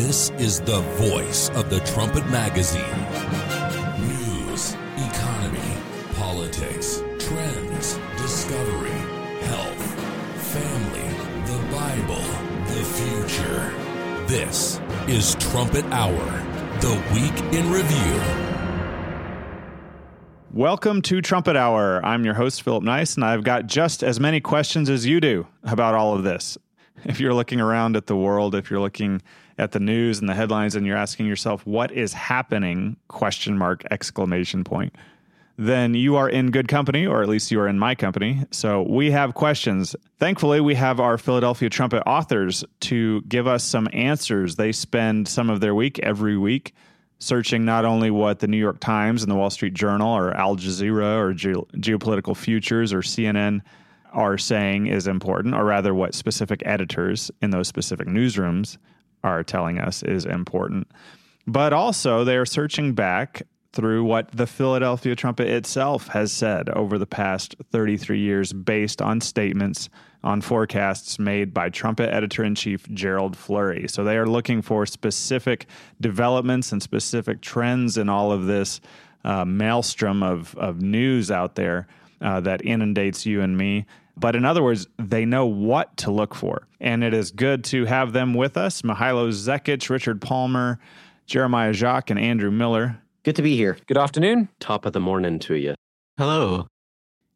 This is the voice of the Trumpet Magazine. News, economy, politics, trends, discovery, health, family, the Bible, the future. This is Trumpet Hour, the week in review. Welcome to Trumpet Hour. I'm your host, Philip Nice, and I've got just as many questions as you do about all of this. If you're looking around at the world, if you're looking at the news and the headlines and you're asking yourself, what is happening, ? Then you are in good company, or at least you are in my company. So we have questions. Thankfully, we have our Philadelphia Trumpet authors to give us some answers. They spend some of their week every week searching not only what the New York Times and the Wall Street Journal or Al Jazeera or Geopolitical Futures or CNN are saying is important, or rather what specific editors in those specific newsrooms are telling us is important. But also they are searching back through what the Philadelphia Trumpet itself has said over the past 33 years based on statements on forecasts made by Trumpet Editor-in-Chief Gerald Flurry. So they are looking for specific developments and specific trends in all of this maelstrom of news out there that inundates you and me. But in other words, they know what to look for. And it is good to have them with us. Mihailo Zekic, Richard Palmer, Jeremiah Jacques, and Andrew Miller. Good to be here. Good afternoon. Top of the morning to you. Hello.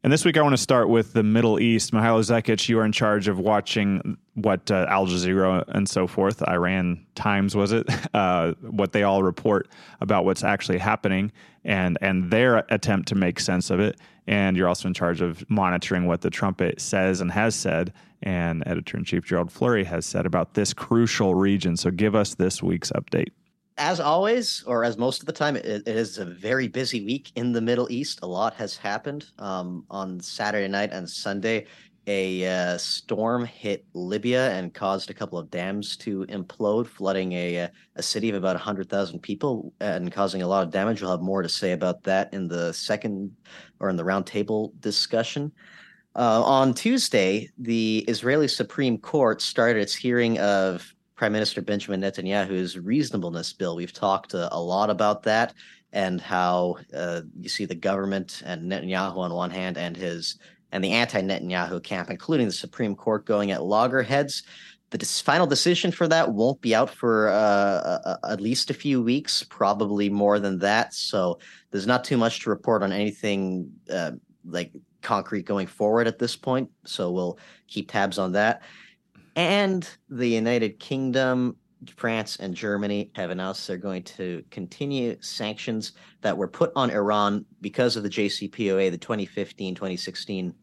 And this week I want to start with the Middle East. Mihailo Zekic, you are in charge of watching what Al Jazeera and so forth, Iran Times, was it? What they all report about what's actually happening and their attempt to make sense of it. And you're also in charge of monitoring what the Trumpet says and has said, and Editor-in-Chief Gerald Flurry has said about this crucial region. So give us this week's update. As always, or as most of the time, it is a very busy week in the Middle East. A lot has happened. On Saturday night and Sunday, a storm hit Libya and caused a couple of dams to implode, flooding a city of about 100,000 people and causing a lot of damage. We'll have more to say about that in the second, or in the roundtable discussion. On Tuesday, the Israeli Supreme Court started its hearing of Prime Minister Benjamin Netanyahu's reasonableness bill. We've talked a lot about that and how you see the government and Netanyahu on one hand and the anti-Netanyahu camp, including the Supreme Court, going at loggerheads. The final decision for that won't be out for at least a few weeks, probably more than that. So there's not too much to report on anything like concrete going forward at this point. So we'll keep tabs on that. And the United Kingdom, France, and Germany have announced they're going to continue sanctions that were put on Iran because of the JCPOA, the 2015-2016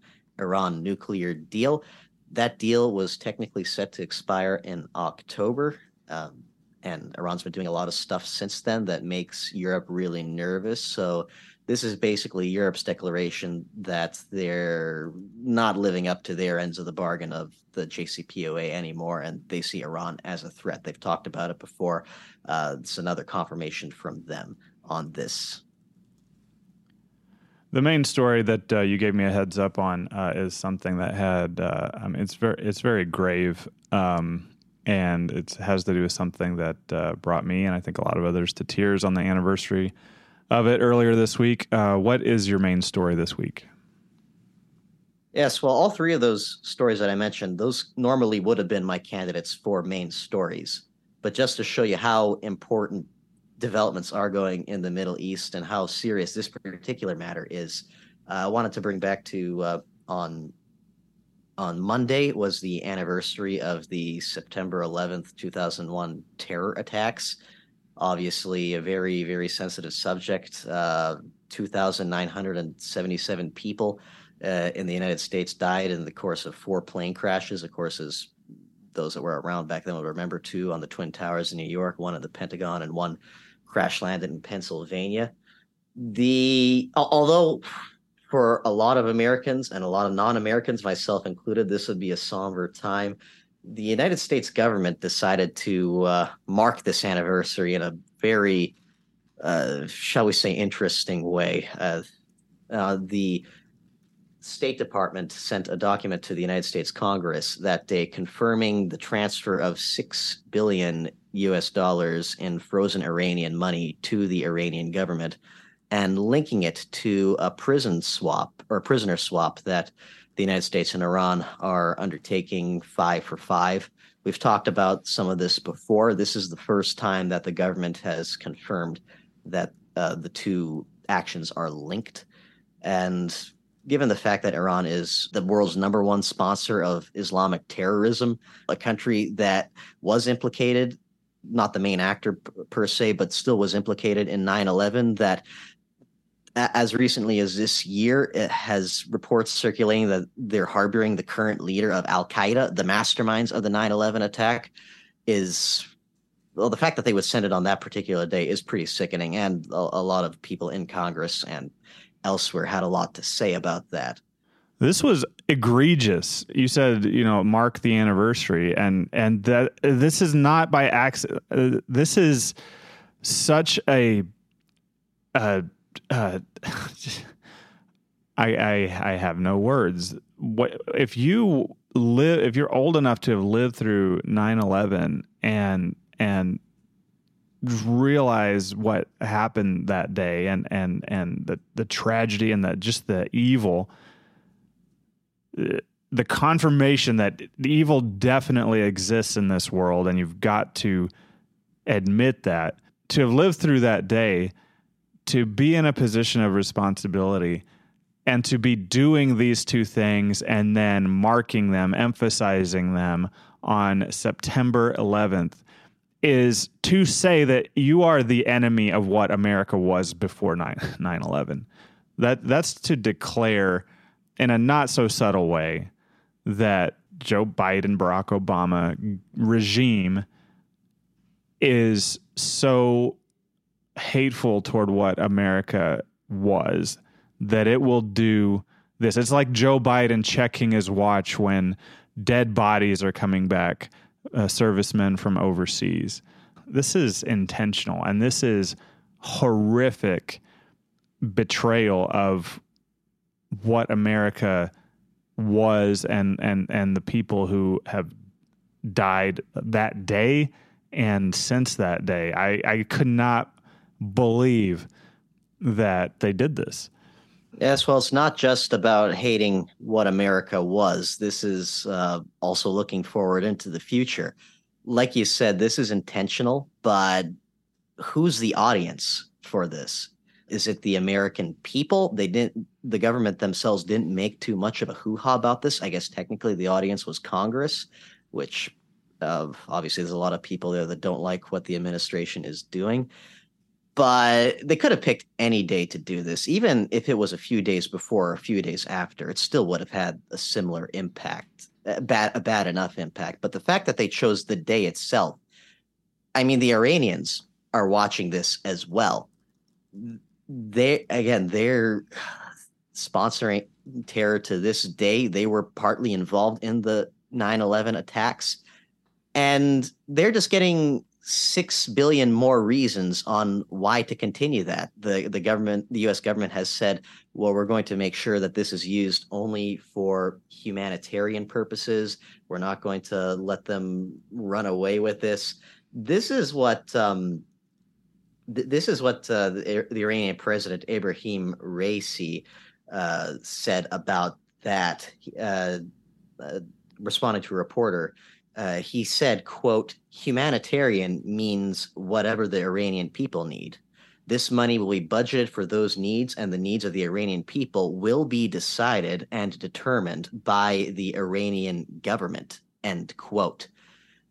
Iran nuclear deal. That deal was technically set to expire in October, and Iran's been doing a lot of stuff since then that makes Europe really nervous. So this is basically Europe's declaration that they're not living up to their ends of the bargain of the JCPOA anymore, and they see Iran as a threat. They've talked about it before. It's another confirmation from them on this. The main story that you gave me a heads up on is something that had it's very grave, and it has to do with something that brought me and I think a lot of others to tears on the anniversary of it earlier this week. What is your main story this week? Yes, well, all three of those stories that I mentioned, those normally would have been my candidates for main stories. But just to show you how important developments are going in the Middle East and how serious this particular matter is, I wanted to bring back to on Monday was the anniversary of the September 11th, 2001 terror attacks. Obviously, a very, very sensitive subject. 2,977 people in the United States died in the course of 4 plane crashes. Of course, as those that were around back then would remember, 2 on the Twin Towers in New York, 1 at the Pentagon, and 1 crash landed in Pennsylvania. Although for a lot of Americans and a lot of non-Americans, myself included, this would be a somber time. The United States government decided to mark this anniversary in a very, shall we say, interesting way. The State Department sent a document to the United States Congress that day confirming the transfer of $6 billion US dollars in frozen Iranian money to the Iranian government and linking it to a prison swap or prisoner swap that the United States and Iran are undertaking 5-for-5. We've talked about some of this before. This is the first time that the government has confirmed that the two actions are linked. And given the fact that Iran is the world's number one sponsor of Islamic terrorism, a country that was implicated, not the main actor per se, but still was implicated in 9/11, that as recently as this year, it has reports circulating that they're harboring the current leader of al-Qaeda, the masterminds of the 9/11 attack, is, well, the fact that they would send it on that particular day is pretty sickening. And a lot of people in Congress and elsewhere had a lot to say about that. This was egregious. You said, you know, mark the anniversary, and that this is not by accident. This is such I have no words. What if you live? If you're old enough to have lived through 9/11 and realize what happened that day and the tragedy and the evil. The confirmation that the evil definitely exists in this world, and you've got to admit that. To have lived through that day, to be in a position of responsibility, and to be doing these two things and then marking them, emphasizing them on September 11th is to say that you are the enemy of what America was before 9/11. That's to declare in a not so subtle way that Joe Biden, Barack Obama regime is so hateful toward what America was that it will do this. It's like Joe Biden checking his watch when dead bodies are coming back, servicemen from overseas. This is intentional, and this is horrific betrayal of what America was and the people who have died that day and since that day. I could not believe that they did this. Yes, well, it's not just about hating what America was. This is also looking forward into the future. Like you said, this is intentional, but who's the audience for this? Is it the American people? The government themselves didn't make too much of a hoo-ha about this. I guess technically the audience was Congress, which obviously there's a lot of people there that don't like what the administration is doing. But they could have picked any day to do this. Even if it was a few days before or a few days after, it still would have had a similar impact, a bad enough impact. But the fact that they chose the day itself, I mean, the Iranians are watching this as well. They're sponsoring terror to this day. They were partly involved in the 9/11 attacks, and they're just getting 6 billion more reasons on why to continue that. The government, the U.S. government, has said, well, we're going to make sure that this is used only for humanitarian purposes. We're not going to let them run away with this. This is what. The Iranian president, Ebrahim Raisi, said about that, responding to a reporter. He said, quote, humanitarian means whatever the Iranian people need. This money will be budgeted for those needs, and the needs of the Iranian people will be decided and determined by the Iranian government, end quote.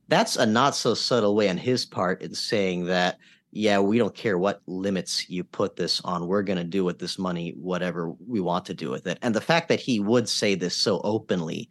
That's a not so subtle way on his part in saying that, yeah, we don't care what limits you put this on. We're going to do with this money whatever we want to do with it. And the fact that he would say this so openly,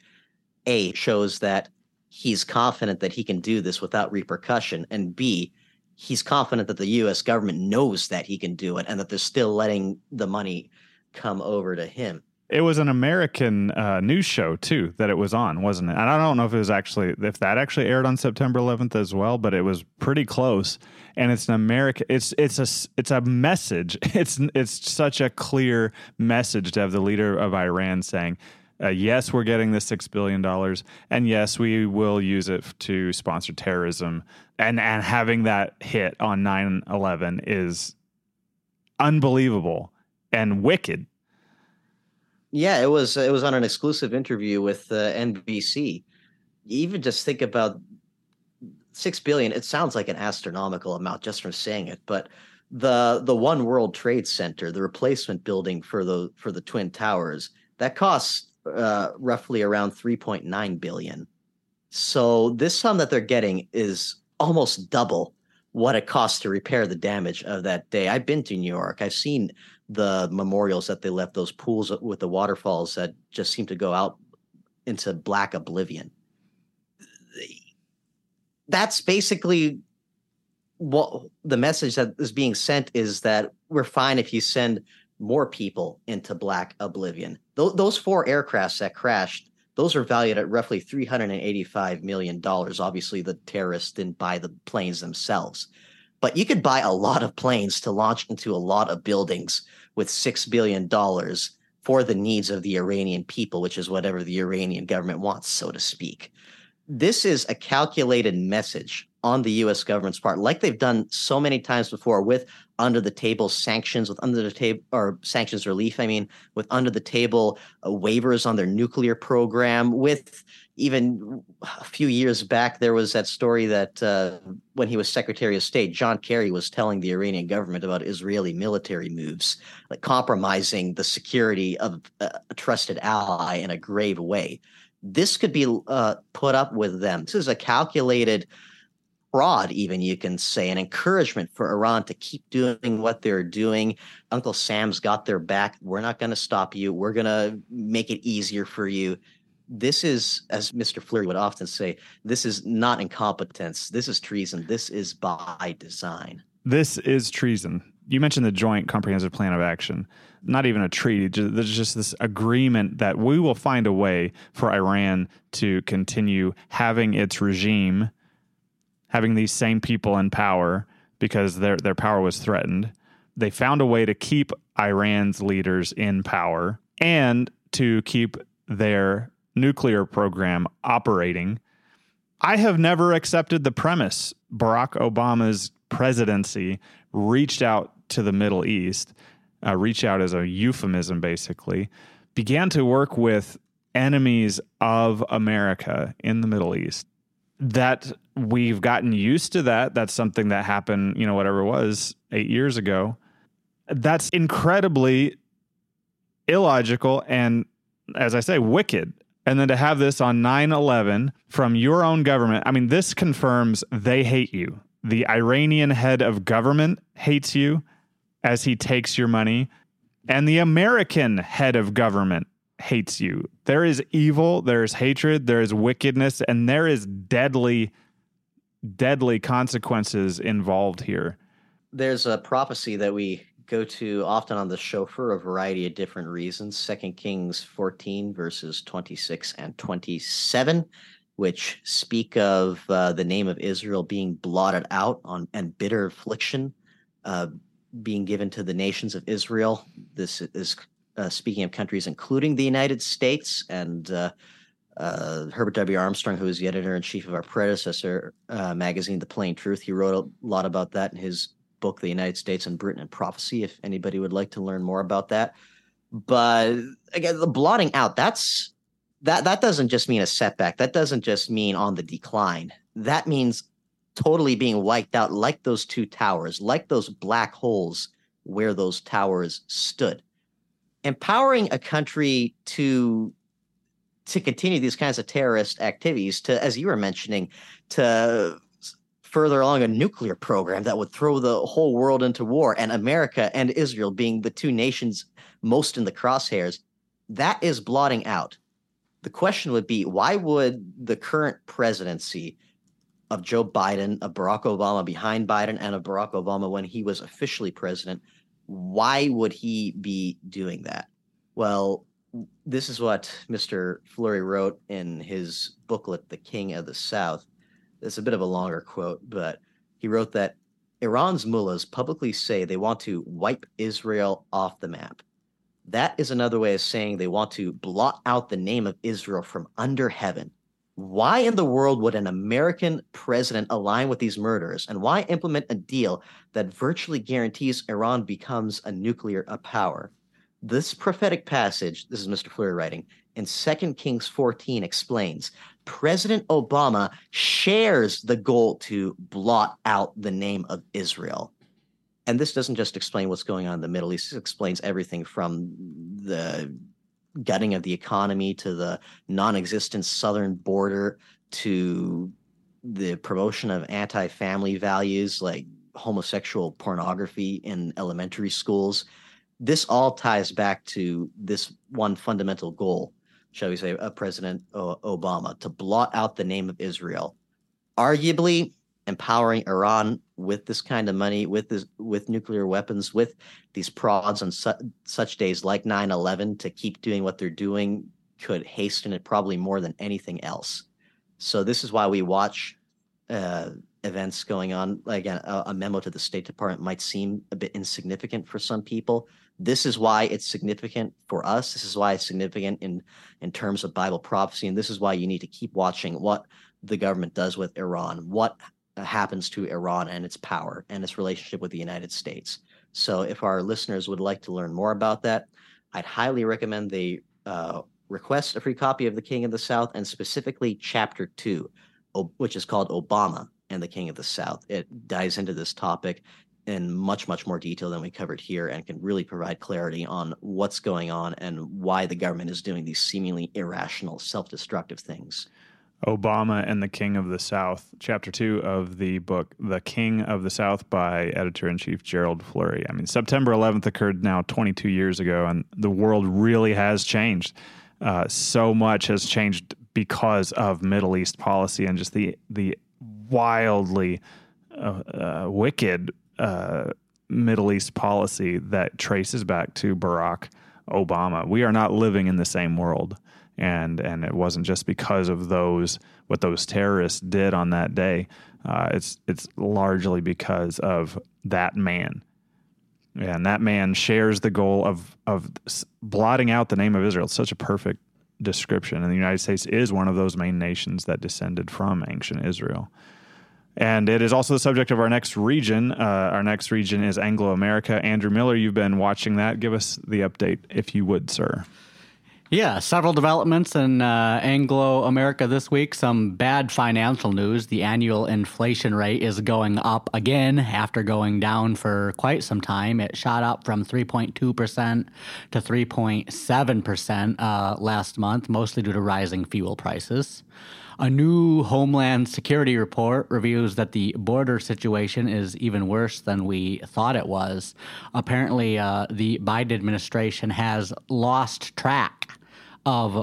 A, shows that he's confident that he can do this without repercussion, and B, he's confident that the U.S. government knows that he can do it and that they're still letting the money come over to him. It was an American news show, too, that it was on, wasn't it? And I don't know if it was if that aired on September 11th as well, but it was pretty close. And it's an American, it's a message. It's such a clear message to have the leader of Iran saying, Yes, we're getting the $6 billion. And yes, we will use it to sponsor terrorism. And having that hit on 9/11 is unbelievable and wicked. Yeah, it was on an exclusive interview with NBC. Even just think about $6 billion. It sounds like an astronomical amount just from saying it, but the One World Trade Center, the replacement building for the Twin Towers, that costs roughly around $3.9 billion. So this sum that they're getting is almost double what it costs to repair the damage of that day. I've been to New York. I've seen the memorials that they left, those pools with the waterfalls that just seem to go out into black oblivion. That's basically what the message that is being sent is, that we're fine if you send more people into black oblivion. Those four aircrafts that crashed, those are valued at roughly $385 million. Obviously, the terrorists didn't buy the planes themselves, but you could buy a lot of planes to launch into a lot of buildings with $6 billion for the needs of the Iranian people, which is whatever the Iranian government wants, so to speak. This is a calculated message on the U.S. government's part, like they've done so many times before with under-the-table sanctions, with under-the-table or sanctions relief, with under-the-table waivers on their nuclear program. With even a few years back, there was that story that when he was Secretary of State, John Kerry was telling the Iranian government about Israeli military moves, like compromising the security of a trusted ally in a grave way. This could be put up with them. This is a calculated fraud, even, you can say, an encouragement for Iran to keep doing what they're doing. Uncle Sam's got their back. We're not going to stop you. We're going to make it easier for you. This is, as Mr. Flurry would often say, this is not incompetence. This is treason. This is by design. This is treason. You mentioned the Joint Comprehensive Plan of Action. Not even a treaty. There's just this agreement that we will find a way for Iran to continue having its regime, having these same people in power, because their power was threatened. They found a way to keep Iran's leaders in power and to keep their nuclear program operating. I have never accepted the premise Barack Obama's presidency reached out to the Middle East. Reach out as a euphemism, basically, began to work with enemies of America in the Middle East. That we've gotten used to that. That's something that happened, whatever it was, 8 years ago. That's incredibly illogical and, as I say, wicked. And then to have this on 9/11 from your own government, this confirms they hate you. The Iranian head of government hates you as he takes your money, and the American head of government hates you. There is evil, there is hatred, there is wickedness, and there is deadly, deadly consequences involved here. There's a prophecy that we go to often on the show for a variety of different reasons, 2 Kings 14, verses 26 and 27, which speak of the name of Israel being blotted out and bitter affliction being given to the nations of Israel. This is speaking of countries including the United States, and Herbert W. Armstrong, who is the editor-in-chief of our predecessor magazine, The Plain Truth, he wrote a lot about that in his book, The United States and Britain in Prophecy, if anybody would like to learn more about that. But again, the blotting out, that doesn't just mean a setback. That doesn't just mean on the decline. That means totally being wiped out, like those two towers, like those black holes where those towers stood. Empowering a country to continue these kinds of terrorist activities, to, as you were mentioning, to further along a nuclear program that would throw the whole world into war, and America and Israel being the two nations most in the crosshairs, that is blotting out. The question would be, why would the current presidency of Joe Biden, of Barack Obama behind Biden, and of Barack Obama when he was officially president, why would he be doing that? Well, this is what Mr. Flurry wrote in his booklet, The King of the South. It's a bit of a longer quote, but he wrote that Iran's mullahs publicly say they want to wipe Israel off the map. That is another way of saying they want to blot out the name of Israel from under heaven. Why in the world would an American president align with these murderers? And why implement a deal that virtually guarantees Iran becomes a nuclear power? This prophetic passage, this is Mr. Flurry writing, in 2 Kings 14 explains President Obama shares the goal to blot out the name of Israel. And this doesn't just explain what's going on in the Middle East. It explains everything from the gutting of the economy to the non-existent southern border to the promotion of anti-family values like homosexual pornography in elementary schools. This all ties back to this one fundamental goal, shall we say, of President Obama, to blot out the name of Israel. Arguably, empowering Iran with this kind of money, with nuclear weapons, with these prods on such days like 9/11 to keep doing what they're doing could hasten it probably more than anything else. So this is why we watch events going on. Again, a memo to the State Department might seem a bit insignificant for some people. This is why it's significant for us. This is why it's significant in terms of Bible prophecy. And this is why you need to keep watching what the government does with Iran, what happens to Iran and its power and its relationship with the United States. So if our listeners would like to learn more about that, I'd highly recommend they request a free copy of The King of the South, and specifically Chapter 2, which is called Obama and the King of the South. It dives into this topic in much, much more detail than we covered here and can really provide clarity on what's going on and why the government is doing these seemingly irrational, self-destructive things. Obama and the King of the South, Chapter 2 of the book, The King of the South by Editor-in-Chief Gerald Flurry. I mean, September 11th occurred now 22 years ago, and the world really has changed. So much has changed because of Middle East policy and just the wildly wicked Middle East policy that traces back to Barack Obama. We are not living in the same world. And it wasn't just because of what those terrorists did on that day. It's largely because of that man, and that man shares the goal of blotting out the name of Israel. It's such a perfect description, and the United States is one of those main nations that descended from ancient Israel. And it is also the subject of our next region. Our next region is Anglo-America. Andrew Miller, you've been watching that. Give us the update, if you would, sir. Yeah, several developments in Anglo-America this week. Some bad financial news. The annual inflation rate is going up again after going down for quite some time. It shot up from 3.2% to 3.7% last month, mostly due to rising fuel prices. A new Homeland Security report reveals that the border situation is even worse than we thought it was. Apparently, the Biden administration has lost track of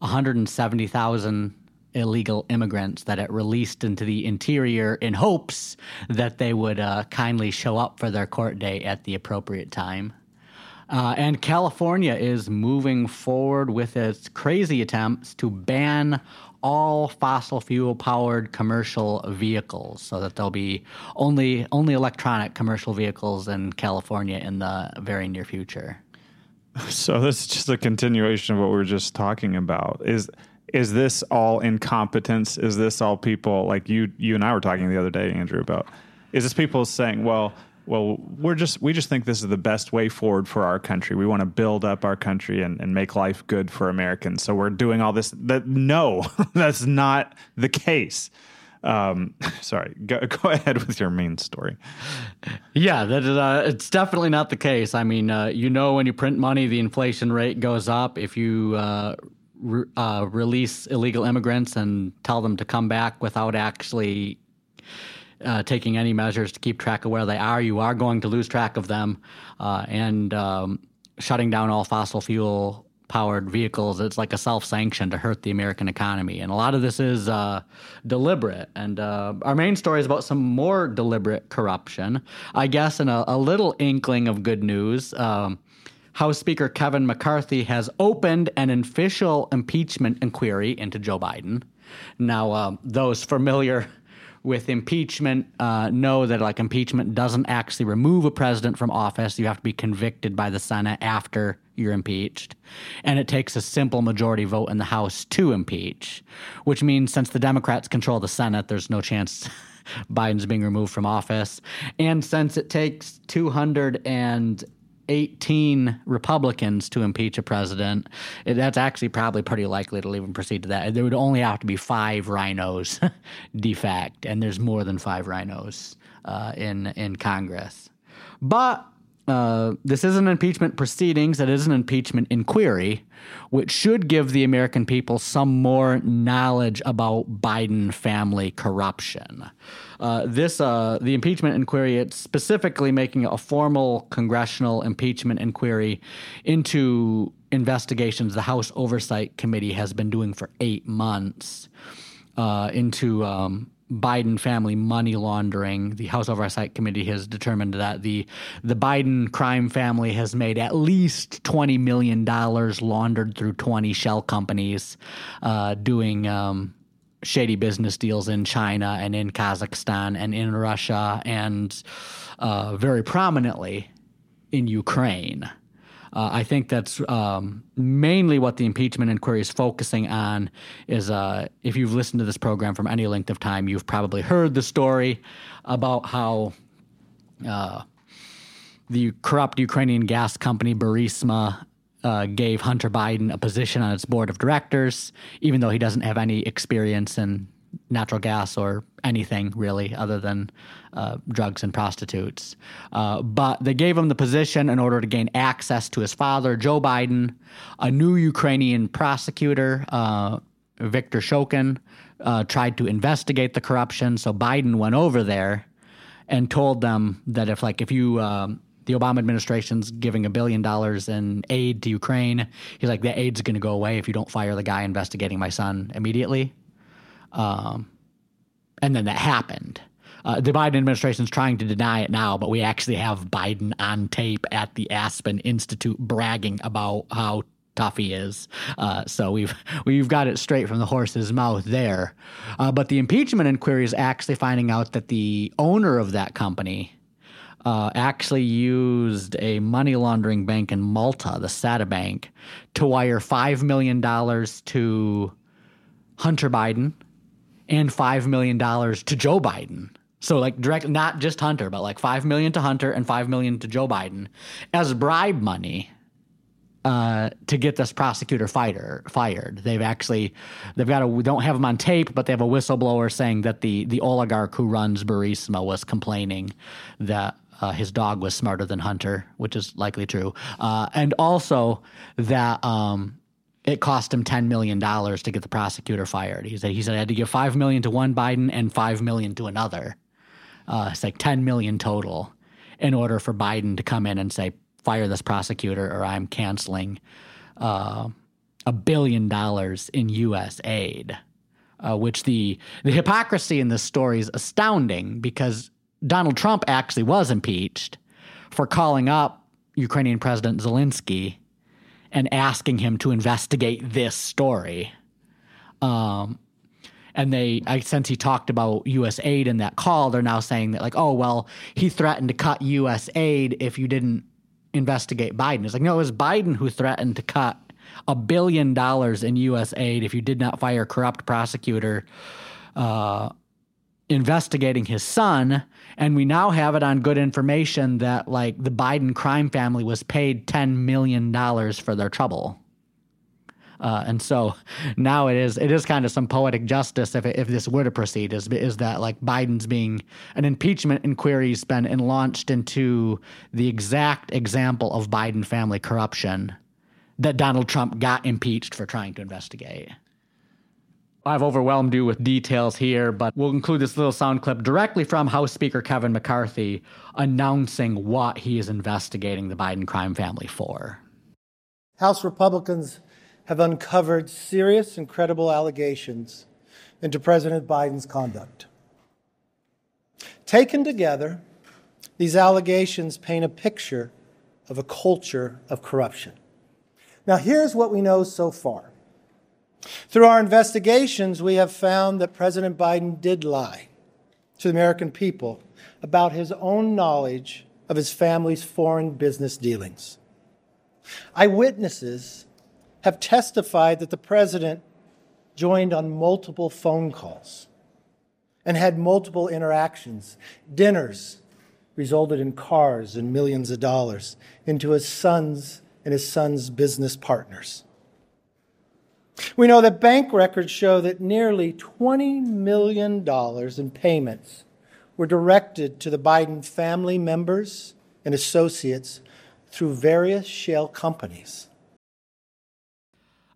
170,000 illegal immigrants that it released into the interior in hopes that they would kindly show up for their court date at the appropriate time. And California is moving forward with its crazy attempts to ban all fossil fuel-powered commercial vehicles, so that there'll be only electronic commercial vehicles in California in the very near future. So this is just a continuation of what we were just talking about. Is this all incompetence? Is this all people like you and I were talking the other day, Andrew, about? Is this people saying, well, we just think this is the best way forward for our country. We want to build up our country and make life good for Americans. So we're doing all this. No, that's not the case. Sorry, go ahead with your main story. Yeah, that is, it's definitely not the case. I mean, when you print money, the inflation rate goes up. If you release illegal immigrants and tell them to come back without actually taking any measures to keep track of where they are, you are going to lose track of them. And shutting down all fossil fuel-powered vehicles, it's like a self-sanction to hurt the American economy. And a lot of this is deliberate. And our main story is about some more deliberate corruption. I guess in a little inkling of good news, House Speaker Kevin McCarthy has opened an official impeachment inquiry into Joe Biden. Now, those familiar with impeachment know that like impeachment doesn't actually remove a president from office. You have to be convicted by the Senate after you're impeached. And it takes a simple majority vote in the House to impeach, which means since the Democrats control the Senate, there's no chance Biden's being removed from office. And since it takes 218 Republicans to impeach a president, that's actually probably pretty likely to even proceed to that. There would only have to be 5 rhinos de facto, and there's more than 5 rhinos in Congress. But this isn't impeachment proceedings. It is an impeachment inquiry, which should give the American people some more knowledge about Biden family corruption. The impeachment inquiry, it's specifically making a formal congressional impeachment inquiry into investigations the House Oversight Committee has been doing for 8 months into Biden family money laundering. The House Oversight Committee has determined that the Biden crime family has made at least $20 million laundered through 20 shell companies doing shady business deals in China and in Kazakhstan and in Russia and very prominently in Ukraine. I think that's mainly what the impeachment inquiry is focusing on is if you've listened to this program from any length of time, you've probably heard the story about how the corrupt Ukrainian gas company Burisma gave Hunter Biden a position on its board of directors, even though he doesn't have any experience in natural gas or anything really other than drugs and prostitutes. But they gave him the position in order to gain access to his father, Joe Biden, a new Ukrainian prosecutor, Viktor Shokin, tried to investigate the corruption. So Biden went over there and told them that the Obama administration's giving $1 billion in aid to Ukraine, he's like, the aid's going to go away if you don't fire the guy investigating my son immediately. And then that happened. The Biden administration is trying to deny it now, but we actually have Biden on tape at the Aspen Institute bragging about how tough he is. So we've got it straight from the horse's mouth there. But the impeachment inquiry is actually finding out that the owner of that company actually used a money laundering bank in Malta, the SATA Bank, to wire $5 million to Hunter Biden and $5 million to Joe Biden. So like direct, not just Hunter, but like $5 million to Hunter and $5 million to Joe Biden as bribe money to get this prosecutor fired. We don't have him on tape, but they have a whistleblower saying that the oligarch who runs Burisma was complaining that his dog was smarter than Hunter, which is likely true. And also that it cost him $10 million to get the prosecutor fired. He said I had to give $5 million to one Biden and $5 million to another. It's like $10 million total in order for Biden to come in and say, fire this prosecutor or I'm canceling $1 billion in U.S. aid, which the hypocrisy in this story is astounding because Donald Trump actually was impeached for calling up Ukrainian President Zelensky and asking him to investigate this story. Since he talked about U.S. aid in that call, they're now saying that like, oh, well, he threatened to cut U.S. aid if you didn't investigate Biden. It's like, no, it was Biden who threatened to cut $1 billion in U.S. aid if you did not fire a corrupt prosecutor investigating his son. And we now have it on good information that like the Biden crime family was paid $10 million for their trouble. And so now it is kind of some poetic justice if this were to proceed is that like Biden's being an impeachment inquiry's been launched into the exact example of Biden family corruption that Donald Trump got impeached for trying to investigate. I've overwhelmed you with details here, but we'll include this little sound clip directly from House Speaker Kevin McCarthy announcing what he is investigating the Biden crime family for. House Republicans have uncovered serious and credible allegations into President Biden's conduct. Taken together, these allegations paint a picture of a culture of corruption. Now, here's what we know so far. Through our investigations, we have found that President Biden did lie to the American people about his own knowledge of his family's foreign business dealings. Eyewitnesses have testified that the president joined on multiple phone calls and had multiple interactions. Dinners resulted in cars and millions of dollars into his son's and his son's business partners. We know that bank records show that nearly $20 million in payments were directed to the Biden family members and associates through various shell companies.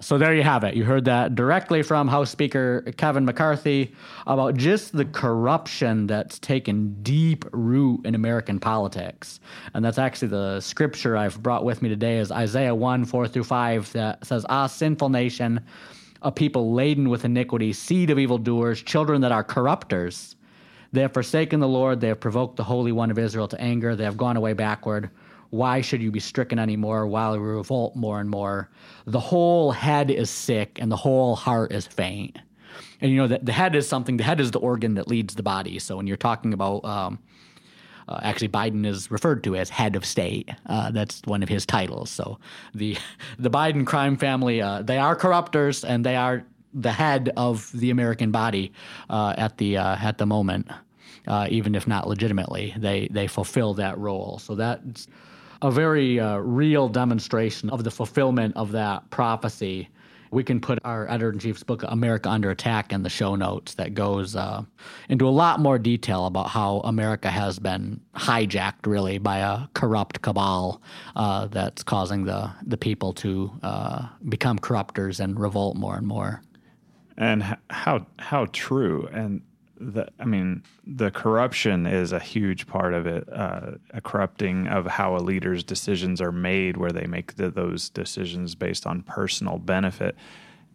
So there you have it. You heard that directly from House Speaker Kevin McCarthy about just the corruption that's taken deep root in American politics. And that's actually the scripture I've brought with me today is Isaiah 1, 4 through 5 that says, "Ah, sinful nation, a people laden with iniquity, seed of evildoers, children that are corrupters. They have forsaken the Lord. They have provoked the Holy One of Israel to anger. They have gone away backward. Why should you be stricken anymore? While we revolt more and more, the whole head is sick and the whole heart is faint." And you know that the head is the organ that leads the body. So when you're talking about, actually Biden is referred to as head of state. That's one of his titles. So the Biden crime family, they are corrupters and they are the head of the American body at the moment, even if not legitimately. They fulfill that role. So that's a very real demonstration of the fulfillment of that prophecy. We can put our editor-in-chief's book, America Under Attack, in the show notes that goes into a lot more detail about how America has been hijacked, really, by a corrupt cabal that's causing the people to become corruptors and revolt more and more. And how true. And the corruption is a huge part of it, a corrupting of how a leader's decisions are made, where they make those decisions based on personal benefit.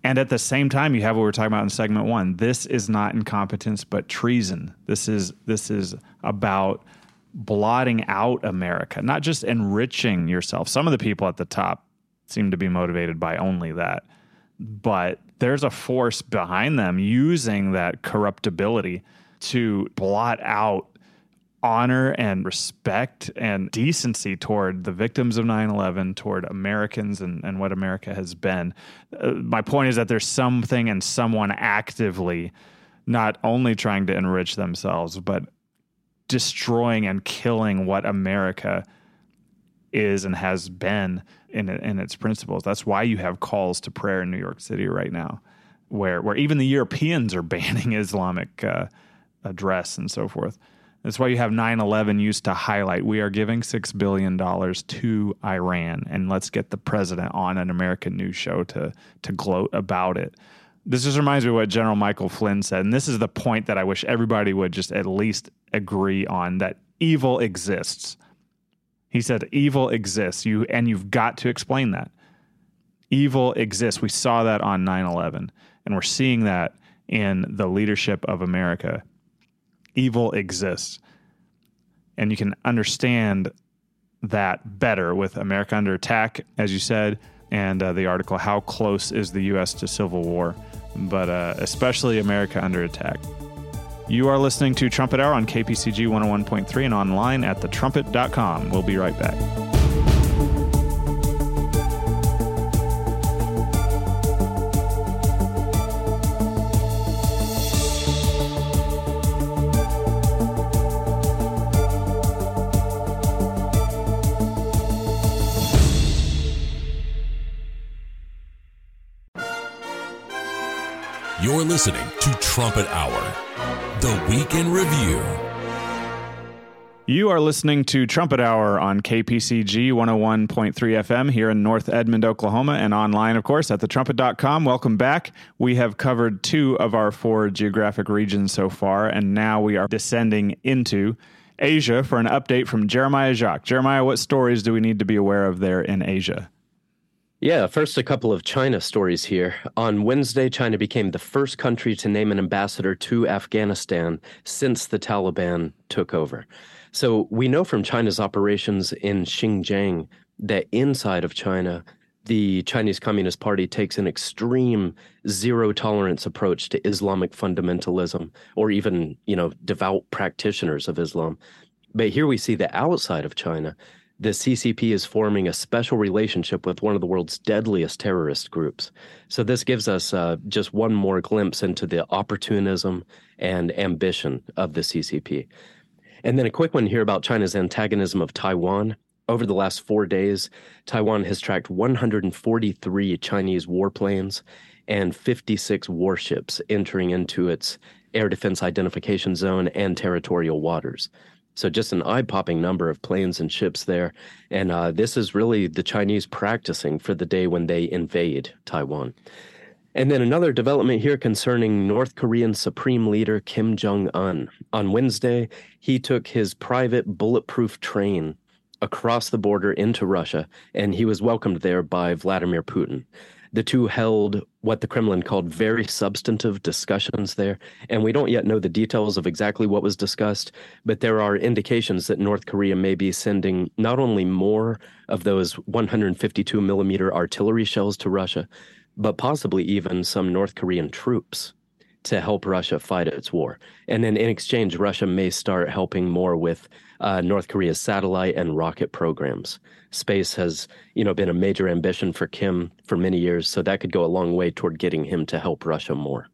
And at the same time, you have what we're talking about in segment one. This is not incompetence, but treason. This is about blotting out America, not just enriching yourself. Some of the people at the top seem to be motivated by only that, but there's a force behind them using that corruptibility to blot out honor and respect and decency toward the victims of 9/11, toward Americans and what America has been. My point is that there's something and someone actively not only trying to enrich themselves, but destroying and killing what America is and has been in its principles. That's why you have calls to prayer in New York City right now, where even the Europeans are banning Islamic dress and so forth. That's why you have 9/11 used to highlight, we are giving $6 billion to Iran, and let's get the president on an American news show to gloat about it. This just reminds me of what General Michael Flynn said, and this is the point that I wish everybody would just at least agree on, that evil exists. He said, evil exists, and you've got to explain that. Evil exists. We saw that on 9/11, and we're seeing that in the leadership of America. Evil exists. And you can understand that better with America Under Attack, as you said, and the article, How Close is the U.S. to Civil War? But especially America Under Attack. You are listening to Trumpet Hour on KPCG 101.3 and online at thetrumpet.com. We'll be right back. You're listening to Trumpet Hour, the Week in Review. You are listening to Trumpet Hour on KPCG 101.3 FM here in North Edmond, Oklahoma, and online, of course, at thetrumpet.com. Welcome back. We have covered 2 of our 4 geographic regions so far, and now we are descending into Asia for an update from Jeremiah Jacques. Jeremiah, what stories do we need to be aware of there in Asia? Yeah, first a couple of China stories here. On Wednesday, China became the first country to name an ambassador to Afghanistan since the Taliban took over. So we know from China's operations in Xinjiang that inside of China, the Chinese Communist Party takes an extreme zero-tolerance approach to Islamic fundamentalism or even, devout practitioners of Islam. But here we see the outside of China. The CCP is forming a special relationship with one of the world's deadliest terrorist groups. So this gives us just one more glimpse into the opportunism and ambition of the CCP. And then a quick one here about China's antagonism of Taiwan. Over the last 4 days, Taiwan has tracked 143 Chinese warplanes and 56 warships entering into its air defense identification zone and territorial waters. So just an eye-popping number of planes and ships there. And this is really the Chinese practicing for the day when they invade Taiwan. And then another development here concerning North Korean Supreme Leader Kim Jong-un. On Wednesday, he took his private bulletproof train across the border into Russia, and he was welcomed there by Vladimir Putin. The two held what the Kremlin called very substantive discussions there, and we don't yet know the details of exactly what was discussed, but there are indications that North Korea may be sending not only more of those 152-millimeter artillery shells to Russia, but possibly even some North Korean troops to help Russia fight its war. And then in exchange, Russia may start helping more with North Korea's satellite and rocket programs. Space has, been a major ambition for Kim for many years, so that could go a long way toward getting him to help Russia more.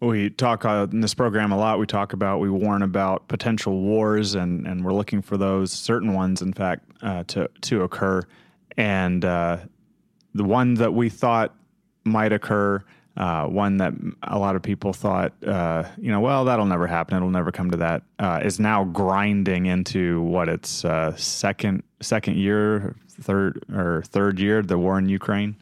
We talk in this program a lot. We warn about potential wars, and we're looking for those, certain ones, in fact, to occur. And the one that we thought might occur, one that a lot of people thought, that'll never happen, it'll never come to that, is now grinding into what its third year, the war in Ukraine.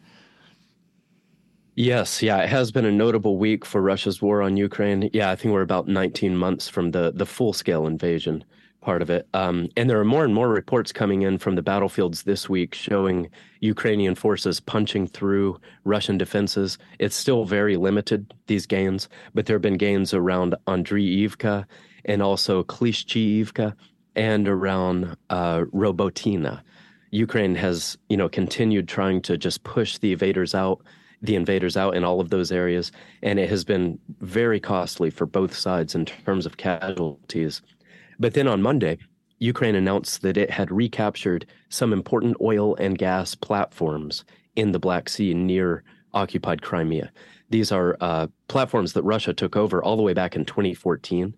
Yes, yeah, it has been a notable week for Russia's war on Ukraine. Yeah, I think we're about 19 months from the full-scale invasion part of it. And there are more and more reports coming in from the battlefields this week showing Ukrainian forces punching through Russian defenses. It's still very limited, these gains, but there have been gains around Andreevka and also Klishchiivka and around Robotyna. Ukraine has, continued trying to just push the invaders out in all of those areas, and it has been very costly for both sides in terms of casualties. But then on Monday, Ukraine announced that it had recaptured some important oil and gas platforms in the Black Sea near occupied Crimea. These are platforms that Russia took over all the way back in 2014.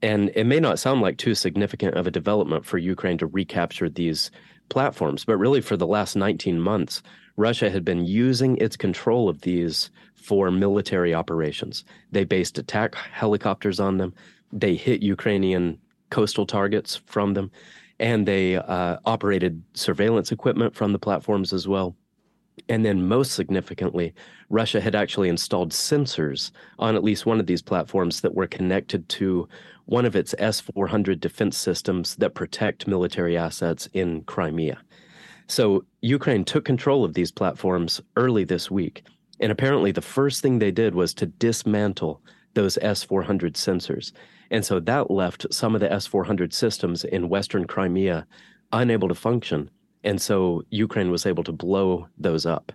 And it may not sound like too significant of a development for Ukraine to recapture these platforms, but really for the last 19 months, Russia had been using its control of these for military operations. They based attack helicopters on them. They hit Ukrainian coastal targets from them, and they operated surveillance equipment from the platforms as well. And then most significantly, Russia had actually installed sensors on at least one of these platforms that were connected to one of its S-400 defense systems that protect military assets in Crimea. So Ukraine took control of these platforms early this week, and apparently the first thing they did was to dismantle those S-400 sensors. And so that left some of the S-400 systems in Western Crimea unable to function. And so Ukraine was able to blow those up.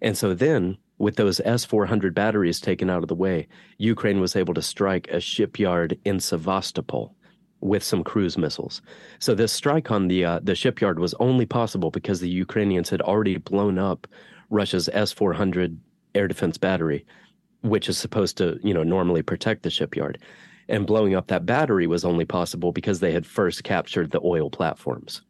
And so then, with those S-400 batteries taken out of the way, Ukraine was able to strike a shipyard in Sevastopol with some cruise missiles. So this strike on the shipyard was only possible because the Ukrainians had already blown up Russia's S-400 air defense battery, which is supposed to, normally protect the shipyard. And blowing up that battery was only possible because they had first captured the oil platforms.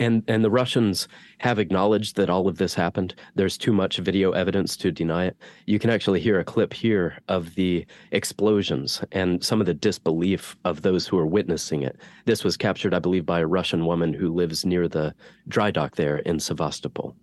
And the Russians have acknowledged that all of this happened. There's too much video evidence to deny it. You can actually hear a clip here of the explosions and some of the disbelief of those who are witnessing it. This was captured, I believe, by a Russian woman who lives near the dry dock there in Sevastopol.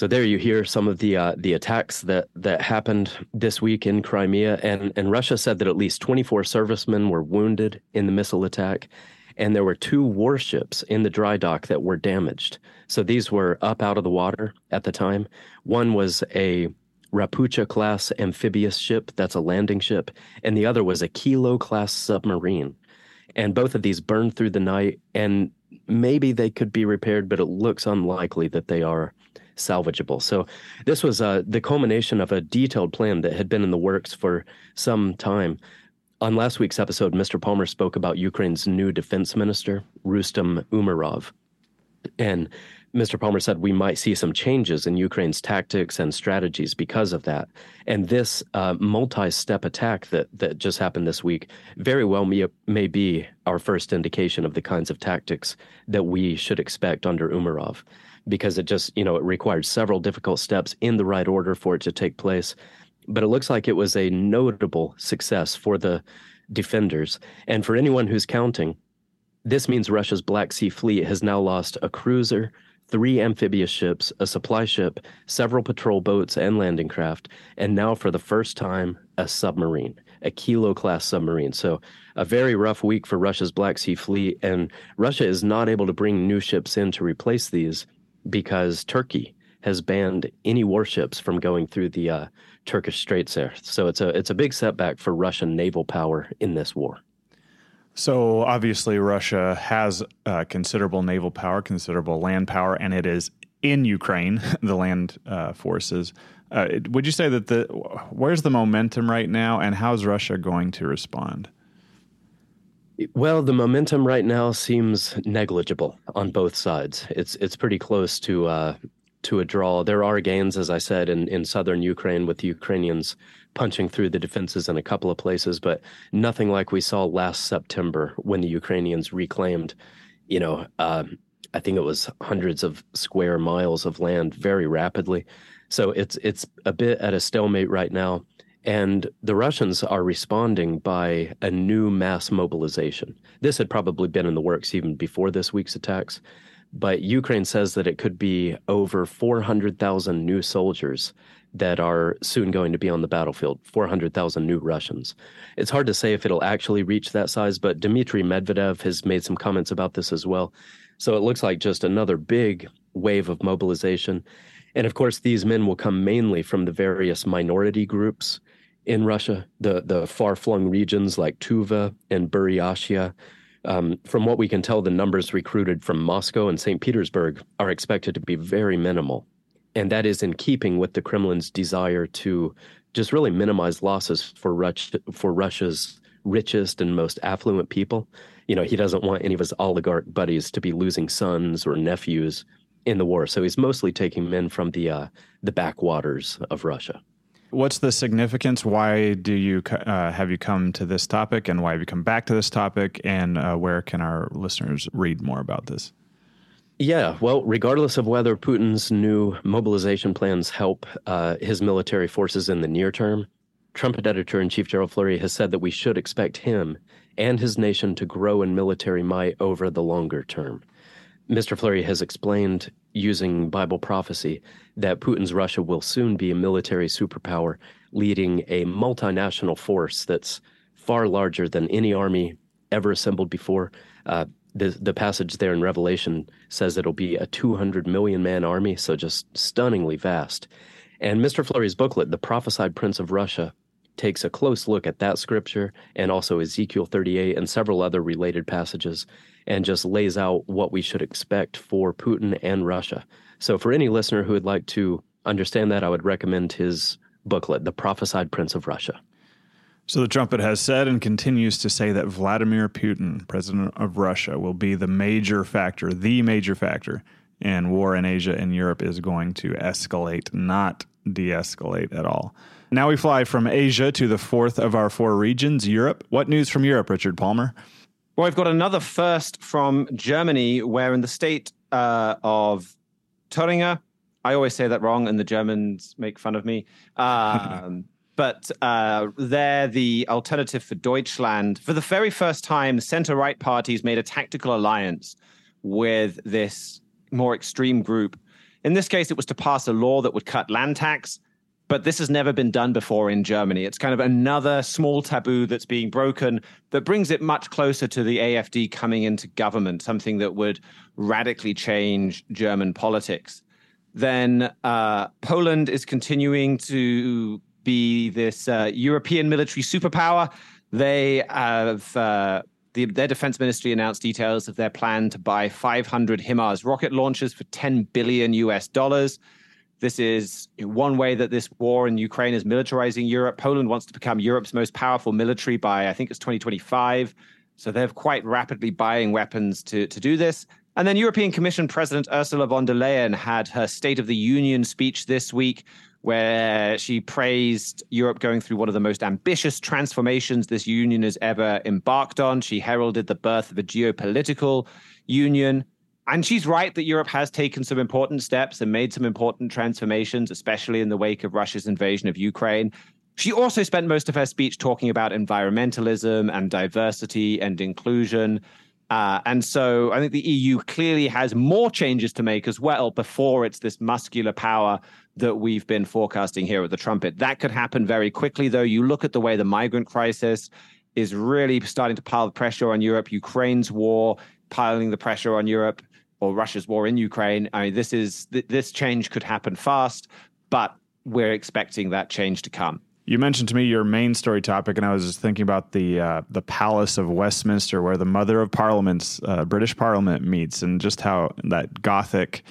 So there you hear some of the attacks that happened this week in Crimea. And Russia said that at least 24 servicemen were wounded in the missile attack. And there were 2 warships in the dry dock that were damaged. So these were up out of the water at the time. One was a Rapucha-class amphibious ship. That's a landing ship. And the other was a Kilo-class submarine. And both of these burned through the night. And maybe they could be repaired, but it looks unlikely that they are salvageable. So this was the culmination of a detailed plan that had been in the works for some time. On last week's episode, Mr. Palmer spoke about Ukraine's new defense minister, Rustem Umerov. And Mr. Palmer said we might see some changes in Ukraine's tactics and strategies because of that. And this multi-step attack that just happened this week very well may be our first indication of the kinds of tactics that we should expect under Umerov, because it just, it required several difficult steps in the right order for it to take place. But it looks like it was a notable success for the defenders. And for anyone who's counting, this means Russia's Black Sea Fleet has now lost a cruiser, 3 amphibious ships, a supply ship, several patrol boats and landing craft, and now for the first time, a submarine, a Kilo-class submarine. So a very rough week for Russia's Black Sea Fleet, and Russia is not able to bring new ships in to replace these because Turkey has banned any warships from going through the Turkish Straits there. So it's a big setback for Russian naval power in this war. So obviously Russia has considerable naval power, considerable land power, and it is in Ukraine, the land forces. Would you say that where's the momentum right now, and how is Russia going to respond? Well, the momentum right now seems negligible on both sides. It's pretty close to a draw. There are gains, as I said, in southern Ukraine with the Ukrainians punching through the defenses in a couple of places, but nothing like we saw last September when the Ukrainians reclaimed, I think it was hundreds of square miles of land very rapidly. So it's a bit at a stalemate right now. And the Russians are responding by a new mass mobilization. This had probably been in the works even before this week's attacks. But Ukraine says that it could be over 400,000 new soldiers that are soon going to be on the battlefield, 400,000 new Russians. It's hard to say if it'll actually reach that size, but Dmitry Medvedev has made some comments about this as well. So it looks like just another big wave of mobilization. And of course, these men will come mainly from the various minority groups in Russia, the far-flung regions like Tuva and Buryatia. From what we can tell, the numbers recruited from Moscow and St. Petersburg are expected to be very minimal. And that is in keeping with the Kremlin's desire to just really minimize losses for Russia's richest and most affluent people. He doesn't want any of his oligarch buddies to be losing sons or nephews in the war. So he's mostly taking men from the backwaters of Russia. What's the significance? Why do you have you come to this topic, and why have you come back to this topic, and where can our listeners read more about this? Yeah, well, regardless of whether Putin's new mobilization plans help his military forces in the near term, Trumpet editor-in-chief Gerald Flurry has said that we should expect him and his nation to grow in military might over the longer term. Mr. Flurry has explained using Bible prophecy that Putin's Russia will soon be a military superpower, leading a multinational force that's far larger than any army ever assembled before. The passage there in Revelation says it'll be a 200 million man army, so just stunningly vast. And Mr. Flurry's booklet, The Prophesied Prince of Russia, takes a close look at that scripture and also Ezekiel 38 and several other related passages, and just lays out what we should expect for Putin and Russia. So for any listener who would like to understand that, I would recommend his booklet, The Prophesied Prince of Russia. So the Trumpet has said and continues to say that Vladimir Putin, president of Russia, will be the major factor, and war in Asia and Europe is going to escalate, not de-escalate at all. Now we fly from Asia to the fourth of our 4 regions, Europe. What news from Europe, Richard Palmer? Well, I've got another first from Germany, where in the state of Thuringia, I always say that wrong and the Germans make fun of me, but there the Alternative for Deutschland, for the very first time, center-right parties made a tactical alliance with this more extreme group In this case, it was to pass a law that would cut land tax, but this has never been done before in Germany. It's kind of another small taboo that's being broken that brings it much closer to the AfD coming into government, something that would radically change German politics. Then Poland is continuing to be this European military superpower. They have their defense ministry announced details of their plan to buy 500 HIMARS rocket launchers for $10 billion. This is one way that this war in Ukraine is militarizing Europe. Poland wants to become Europe's most powerful military by, I think it's 2025. So they're quite rapidly buying weapons to do this. And then European Commission President Ursula von der Leyen had her State of the Union speech this week, where she praised Europe going through one of the most ambitious transformations this union has ever embarked on. She heralded the birth of a geopolitical union. And she's right that Europe has taken some important steps and made some important transformations, especially in the wake of Russia's invasion of Ukraine. She also spent most of her speech talking about environmentalism and diversity and inclusion. And so I think the EU clearly has more changes to make as well before it's this muscular power that we've been forecasting here at the Trumpet. That could happen very quickly, though. You look at the way the migrant crisis is really starting to pile the pressure on Europe, Ukraine's war piling the pressure on Europe, or Russia's war in Ukraine. I mean, this change could happen fast, but we're expecting that change to come. You mentioned to me your main story topic, and I was just thinking about the Palace of Westminster, where the Mother of Parliaments, British Parliament, meets, and just how that Gothic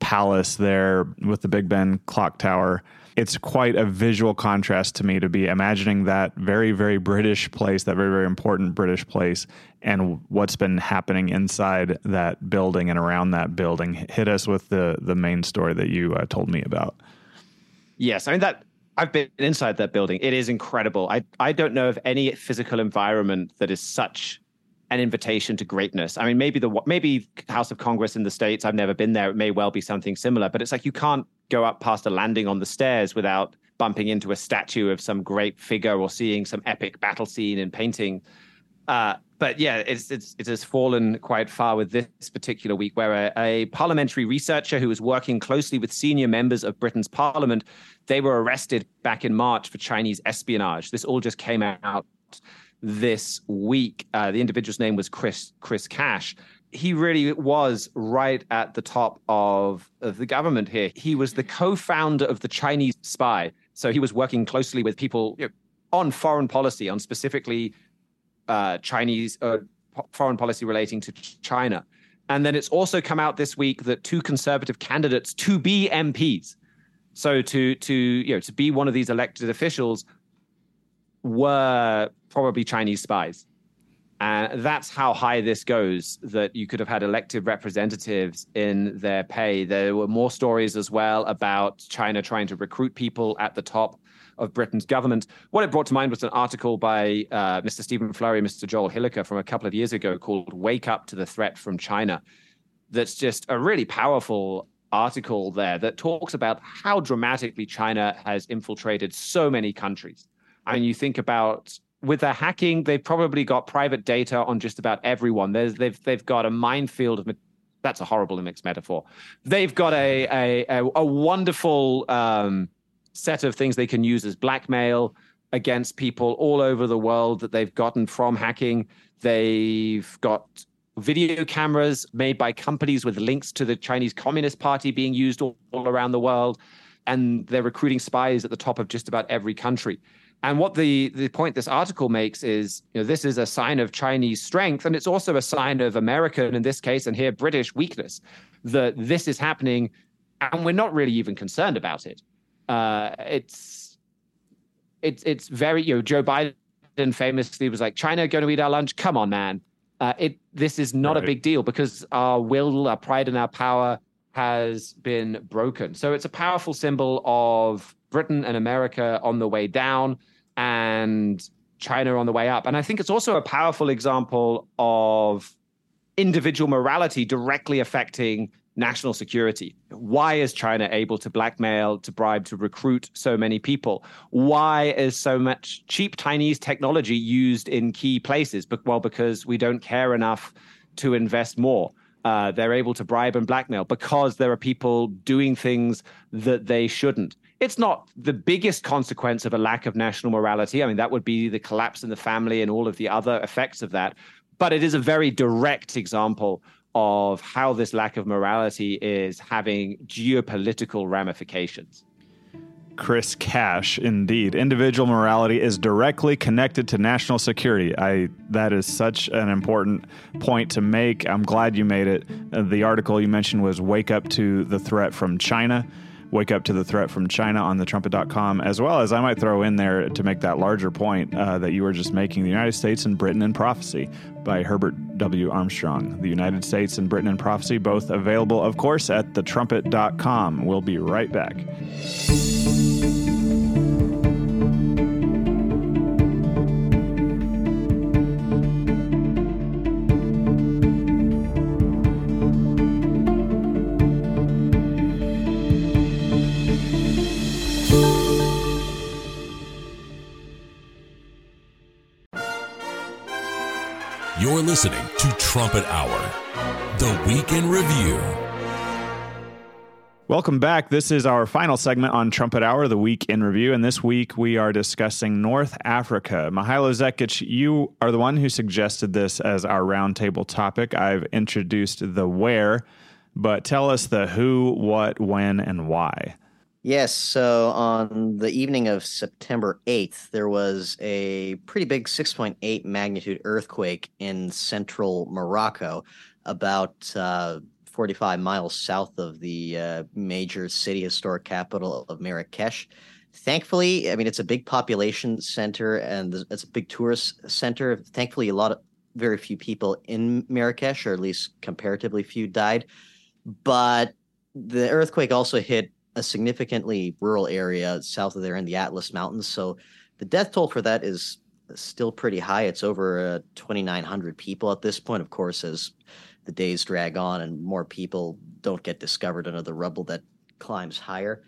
palace there with the Big Ben clock tower. It's quite a visual contrast to me to be imagining that very, very British place, that very, very important British place, and what's been happening inside that building and around that building. Hit us with the main story that you told me about. Yes, I mean, that I've been inside that building. It is incredible. I don't know of any physical environment that is such an invitation to greatness. I mean, maybe House of Congress in the States, I've never been there. It may well be something similar, but it's like you can't go up past a landing on the stairs without bumping into a statue of some great figure or seeing some epic battle scene in painting. But yeah, it has fallen quite far with this particular week, where a parliamentary researcher who was working closely with senior members of Britain's parliament, they were arrested back in March for Chinese espionage. This all just came out this week. The individual's name was Chris Cash. He really was right at the top of the government here. He was the co-founder of the Chinese Spy. So he was working closely with people on foreign policy, on specifically Chinese foreign policy relating to China. And then it's also come out this week that two conservative candidates to be MPs, so to be one of these elected officials, were probably Chinese spies. And that's how high this goes, that you could have had elected representatives in their pay. There were more stories as well about China trying to recruit people at the top of Britain's government. What it brought to mind was an article by Mr. Stephen Flurry and Mr. Joel Hilliker from a couple of years ago called Wake Up to the Threat from China. That's just a really powerful article there that talks about how dramatically China has infiltrated so many countries. I mean, you think about, with their hacking, they've probably got private data on just about everyone. They've got a minefield of... That's a horrible mixed metaphor. They've got a wonderful set of things they can use as blackmail against people all over the world that they've gotten from hacking. They've got video cameras made by companies with links to the Chinese Communist Party being used all around the world. And they're recruiting spies at the top of just about every country. And what the point this article makes is, this is a sign of Chinese strength, and it's also a sign of American, in this case, and here British weakness, that this is happening, and we're not really even concerned about it. It's very, Joe Biden famously was like, China going to eat our lunch? Come on, man. This is not a big deal, because our will, our pride, and our power has been broken. So it's a powerful symbol of Britain and America on the way down and China on the way up. And I think it's also a powerful example of individual morality directly affecting national security. Why is China able to blackmail, to bribe, to recruit so many people? Why is so much cheap Chinese technology used in key places? Well, because we don't care enough to invest more. They're able to bribe and blackmail because there are people doing things that they shouldn't. It's not the biggest consequence of a lack of national morality. I mean, that would be the collapse in the family and all of the other effects of that. But it is a very direct example of how this lack of morality is having geopolitical ramifications. Chris Cash, indeed. Individual morality is directly connected to national security. That is such an important point to make. I'm glad you made it. The article you mentioned was Wake Up to the Threat from China. Wake Up to the Threat from China on thetrumpet.com, as well as I might throw in there to make that larger point that you were just making, The United States and Britain in Prophecy by Herbert W. Armstrong. The United States and Britain in Prophecy, both available, of course, at thetrumpet.com. We'll be right back. You're listening to Trumpet Hour, the Week in Review. Welcome back. This is our final segment on Trumpet Hour, the Week in Review. And this week we are discussing North Africa. Mihailo Zekic, you are the one who suggested this as our roundtable topic. I've introduced the where, but tell us the who, what, when, and why. Yes. So on the evening of September 8th, there was a pretty big 6.8 magnitude earthquake in central Morocco, about 45 miles south of the major city, historic capital of Marrakesh. Thankfully, I mean, it's a big population center and it's a big tourist center. Thankfully, very few people in Marrakesh, or at least comparatively few, died. But the earthquake also hit a significantly rural area south of there in the Atlas Mountains. So the death toll for that is still pretty high. It's over 2,900 people at this point, of course, as the days drag on and more people don't get discovered under the rubble that climbs higher.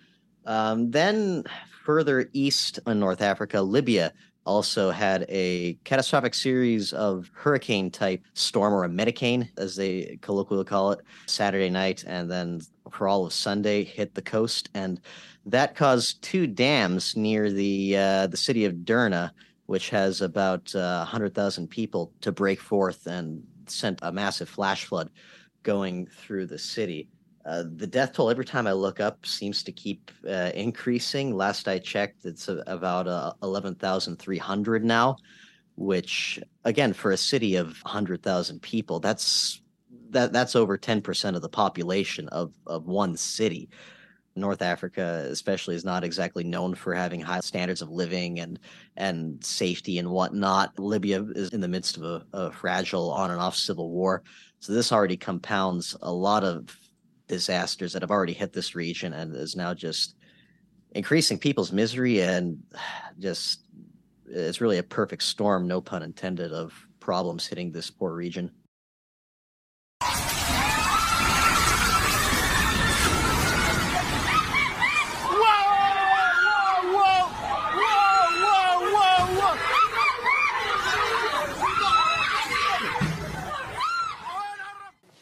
Then further east in North Africa, Libya also had a catastrophic series of hurricane-type storm, or a medicane, as they colloquially call it, Saturday night, and then for all of Sunday hit the coast. And that caused two dams near the city of Derna, which has about 100,000 people, to break forth and sent a massive flash flood going through the city. The death toll, every time I look up, seems to keep increasing. Last I checked, it's about 11,300 now, which, again, for a city of 100,000 people, that's over 10% of the population of one city. North Africa, especially, is not exactly known for having high standards of living and safety and whatnot. Libya is in the midst of a fragile on and off civil war, so this already compounds a lot of disasters that have already hit this region and is now just increasing people's misery, and just it's really a perfect storm, no pun intended, of problems hitting this poor region.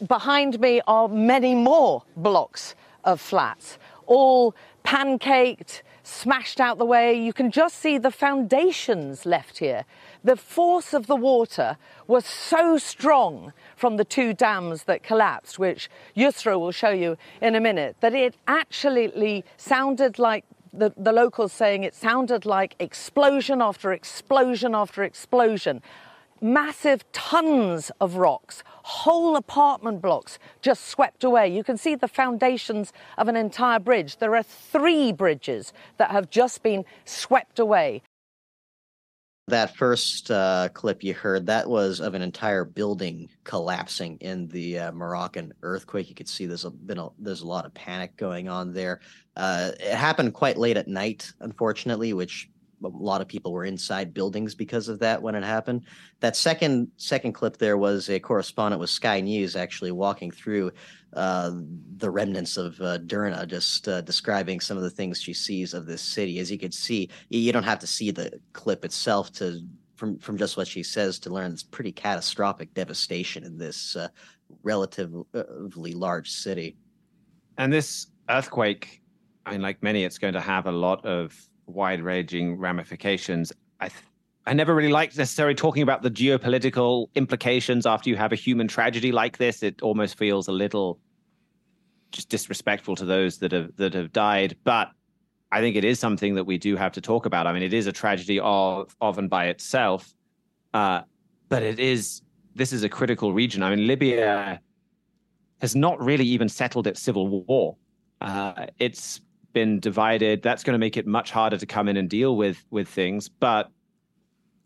Behind me are many more blocks of flats, all pancaked, smashed out the way. You can just see the foundations left here. The force of the water was so strong from the two dams that collapsed, which Yusra will show you in a minute, that it actually sounded like the locals saying it sounded like explosion after explosion after explosion. Massive tons of rocks, whole apartment blocks just swept away. You can see the foundations of an entire bridge. There are three bridges that have just been swept away. That first clip you heard, that was of an entire building collapsing in the Moroccan earthquake. You could see there's a lot of panic going on there. It happened quite late at night, unfortunately, which a lot of people were inside buildings because of that when it happened. That second clip there was a correspondent with Sky News actually walking through the remnants of Derna, just describing some of the things she sees of this city. As you can see, you don't have to see the clip itself to from just what she says to learn this pretty catastrophic devastation in this relatively large city. And this earthquake, I mean, like many, it's going to have a lot of wide-ranging ramifications. I never really liked necessarily talking about the geopolitical implications after you have a human tragedy like this. It almost feels a little just disrespectful to those that have died. But I think it is something that we do have to talk about. I mean, it is a tragedy of and by itself, but this is a critical region. I mean, Libya has not really even settled its civil war. It's been divided. That's going to make it much harder to come in and deal with things. But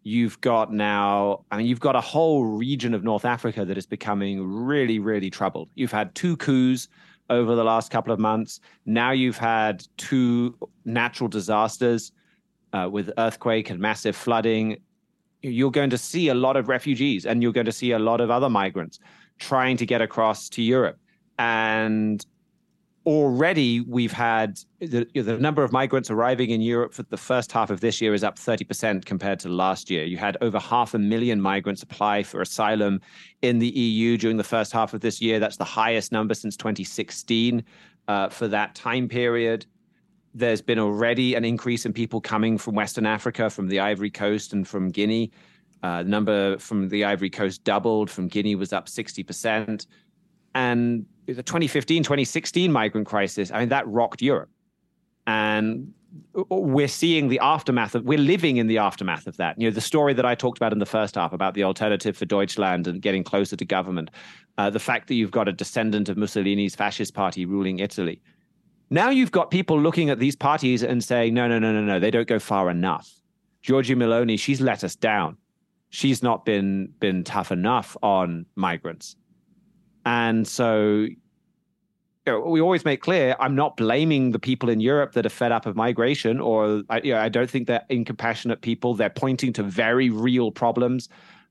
you've got now, I mean, you've got a whole region of North Africa that is becoming really, really troubled. You've had two coups over the last couple of months. Now you've had two natural disasters with earthquake and massive flooding. You're going to see a lot of refugees, and you're going to see a lot of other migrants trying to get across to Europe. And already we've had the number of migrants arriving in Europe for the first half of this year is up 30% compared to last year. You had over 500,000 migrants apply for asylum in the EU during the first half of this year. That's the highest number since 2016 for that time period. There's been already an increase in people coming from Western Africa, from the Ivory Coast and from Guinea. Number from the Ivory Coast doubled, from Guinea was up 60%. And the 2015, 2016 migrant crisis, I mean, that rocked Europe. And we're seeing the aftermath of, we're living in the aftermath of that. You know, the story that I talked about in the first half about the Alternative for Deutschland and getting closer to government, the fact that you've got a descendant of Mussolini's fascist party ruling Italy. Now you've got people looking at these parties and saying, no, they don't go far enough. Giorgia Meloni, she's let us down. She's not been tough enough on migrants. And so, you know, we always make clear, I'm not blaming the people in Europe that are fed up of migration, or I don't think they're incompassionate people. They're pointing to very real problems.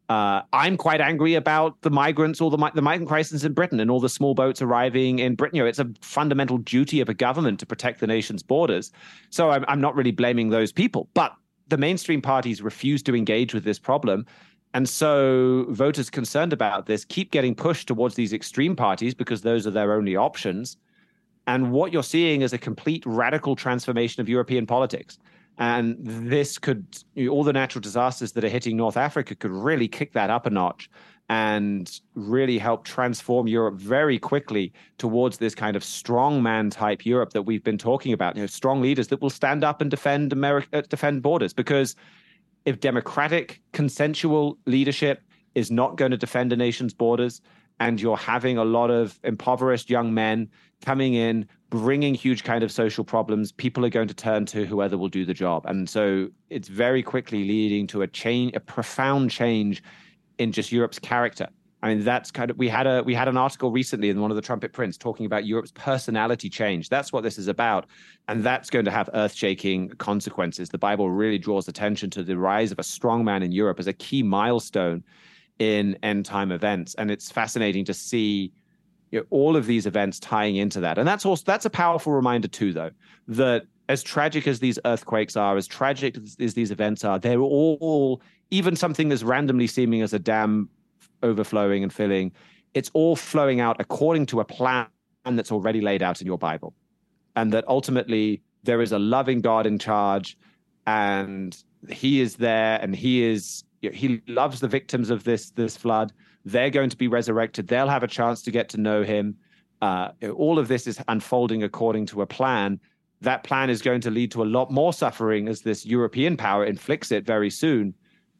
I'm quite angry about the migrants or the migrant crisis in Britain and all the small boats arriving in Britain. You know, it's a fundamental duty of a government to protect the nation's borders. So I'm not really blaming those people. But the mainstream parties refuse to engage with this problem. And so voters concerned about this keep getting pushed towards these extreme parties because those are their only options. And what you're seeing is a complete radical transformation of European politics. And this could, all the natural disasters that are hitting North Africa could really kick that up a notch and really help transform Europe very quickly towards this kind of strongman type Europe that we've been talking about. You know, strong leaders that will stand up and defend America, defend borders, because if democratic, consensual leadership is not going to defend a nation's borders, and you're having a lot of impoverished young men coming in, bringing huge kind of social problems, people are going to turn to whoever will do the job. And so it's very quickly leading to a profound change in just Europe's character. I mean, that's kind of, we had an article recently in one of the Trumpet prints talking about Europe's personality change. That's what this is about. And that's going to have earth-shaking consequences. The Bible really draws attention to the rise of a strongman in Europe as a key milestone in end-time events. And it's fascinating to see, you know, all of these events tying into that. And that's a powerful reminder too, though, that as tragic as these earthquakes are, as tragic as these events are, they're all, even something as randomly seeming as a dam overflowing and filling, it's all flowing out according to a plan that's already laid out in your Bible. And that ultimately there is a loving God in charge, and he is there, and he loves the victims of this flood. They're going to be resurrected. They'll have a chance to get to know him. All of this is unfolding according to a plan. That plan is going to lead to a lot more suffering as this European power inflicts it very soon.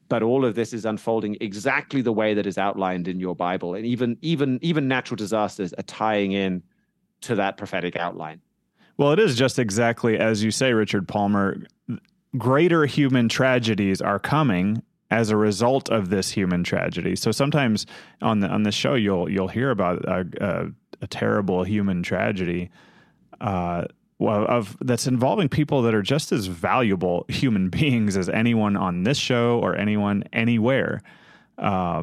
But all of this is unfolding exactly the way that is outlined in your Bible. And even natural disasters are tying in to that prophetic outline. Well, it is just exactly as you say, Richard Palmer. Greater human tragedies are coming as a result of this human tragedy. So sometimes on the show, you'll hear about a terrible human tragedy that's involving people that are just as valuable human beings as anyone on this show or anyone anywhere. And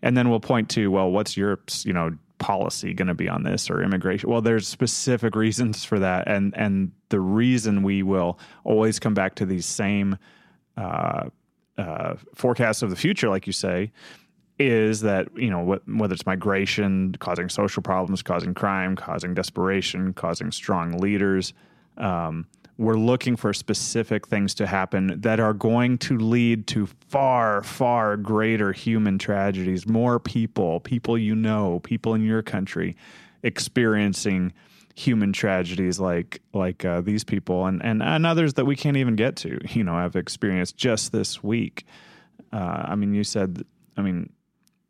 then we'll point to, well, what's Europe's, you know, policy going to be on this, or immigration? Well, there's specific reasons for that. And the reason we will always come back to these same forecasts of the future, like you say, is that, you know, whether it's migration, causing social problems, causing crime, causing desperation, causing strong leaders, we're looking for specific things to happen that are going to lead to far, far greater human tragedies, more people you know, people in your country experiencing human tragedies like these people and others that we can't even get to, you know, I've experienced just this week. The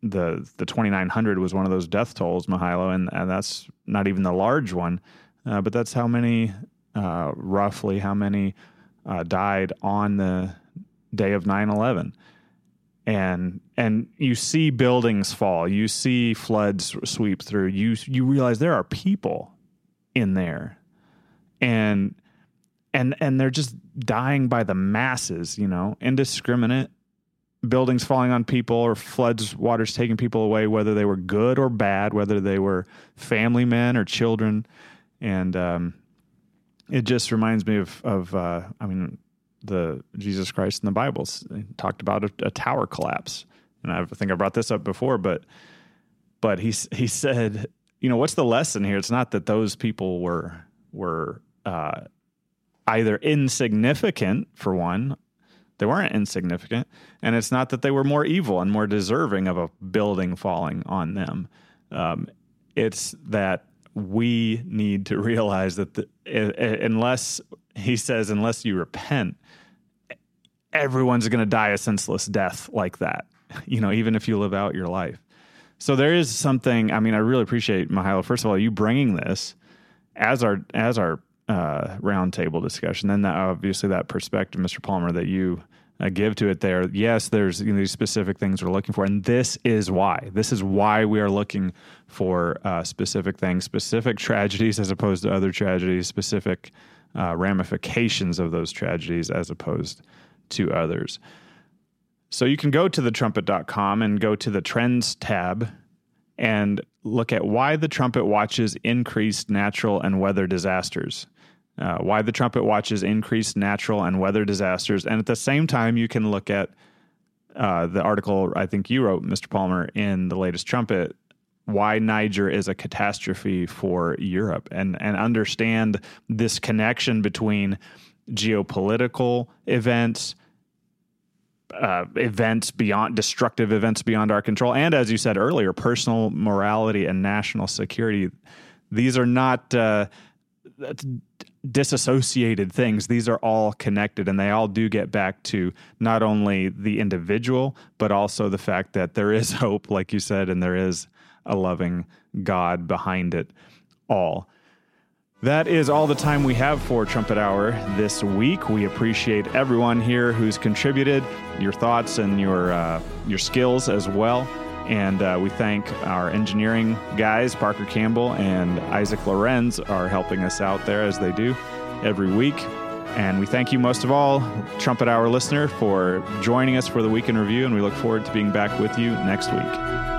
2,900 was one of those death tolls, Mihailo, and that's not even the large one, but that's how many, roughly how many died on the day of 9/11. And you see buildings fall, you see floods sweep through, you realize there are people in there and they're just dying by the masses, you know, indiscriminate, buildings falling on people or floods, waters taking people away, whether they were good or bad, whether they were family men or children. And it just reminds me of the Jesus Christ in the Bible talked about a tower collapse. And I think I brought this up before, but he said, you know, what's the lesson here? It's not that those people were either insignificant, for one. They weren't insignificant. And it's not that they were more evil and more deserving of a building falling on them. It's that we need to realize that unless you repent, everyone's going to die a senseless death like that, you know, even if you live out your life. So there is something, I mean, I really appreciate, Mihailo, first of all, you bringing this as our roundtable discussion. Then obviously that perspective, Mr. Palmer, that you give to it there. Yes, there's, you know, these specific things we're looking for. And this is why. This is why we are looking for specific things, specific tragedies as opposed to other tragedies, specific ramifications of those tragedies as opposed to others. So you can go to thetrumpet.com and go to the Trends tab and look at why the Trumpet watches increased natural and weather disasters. Why the Trumpet watches increased natural and weather disasters. And at the same time, you can look at the article I think you wrote, Mr. Palmer, in the latest Trumpet, why Niger is a catastrophe for Europe, and understand this connection between geopolitical events, destructive events beyond our control. And as you said earlier, personal morality and national security. These are not disassociated things. These are all connected, and they all do get back to not only the individual, but also the fact that there is hope, like you said, and there is a loving God behind it all. That is all the time we have for Trumpet Hour this week. We appreciate everyone here who's contributed your thoughts and your skills as well. And we thank our engineering guys, Parker Campbell and Isaac Lorenz, are helping us out there as they do every week. And we thank you most of all, Trumpet Hour listener, for joining us for the Week in Review. And we look forward to being back with you next week.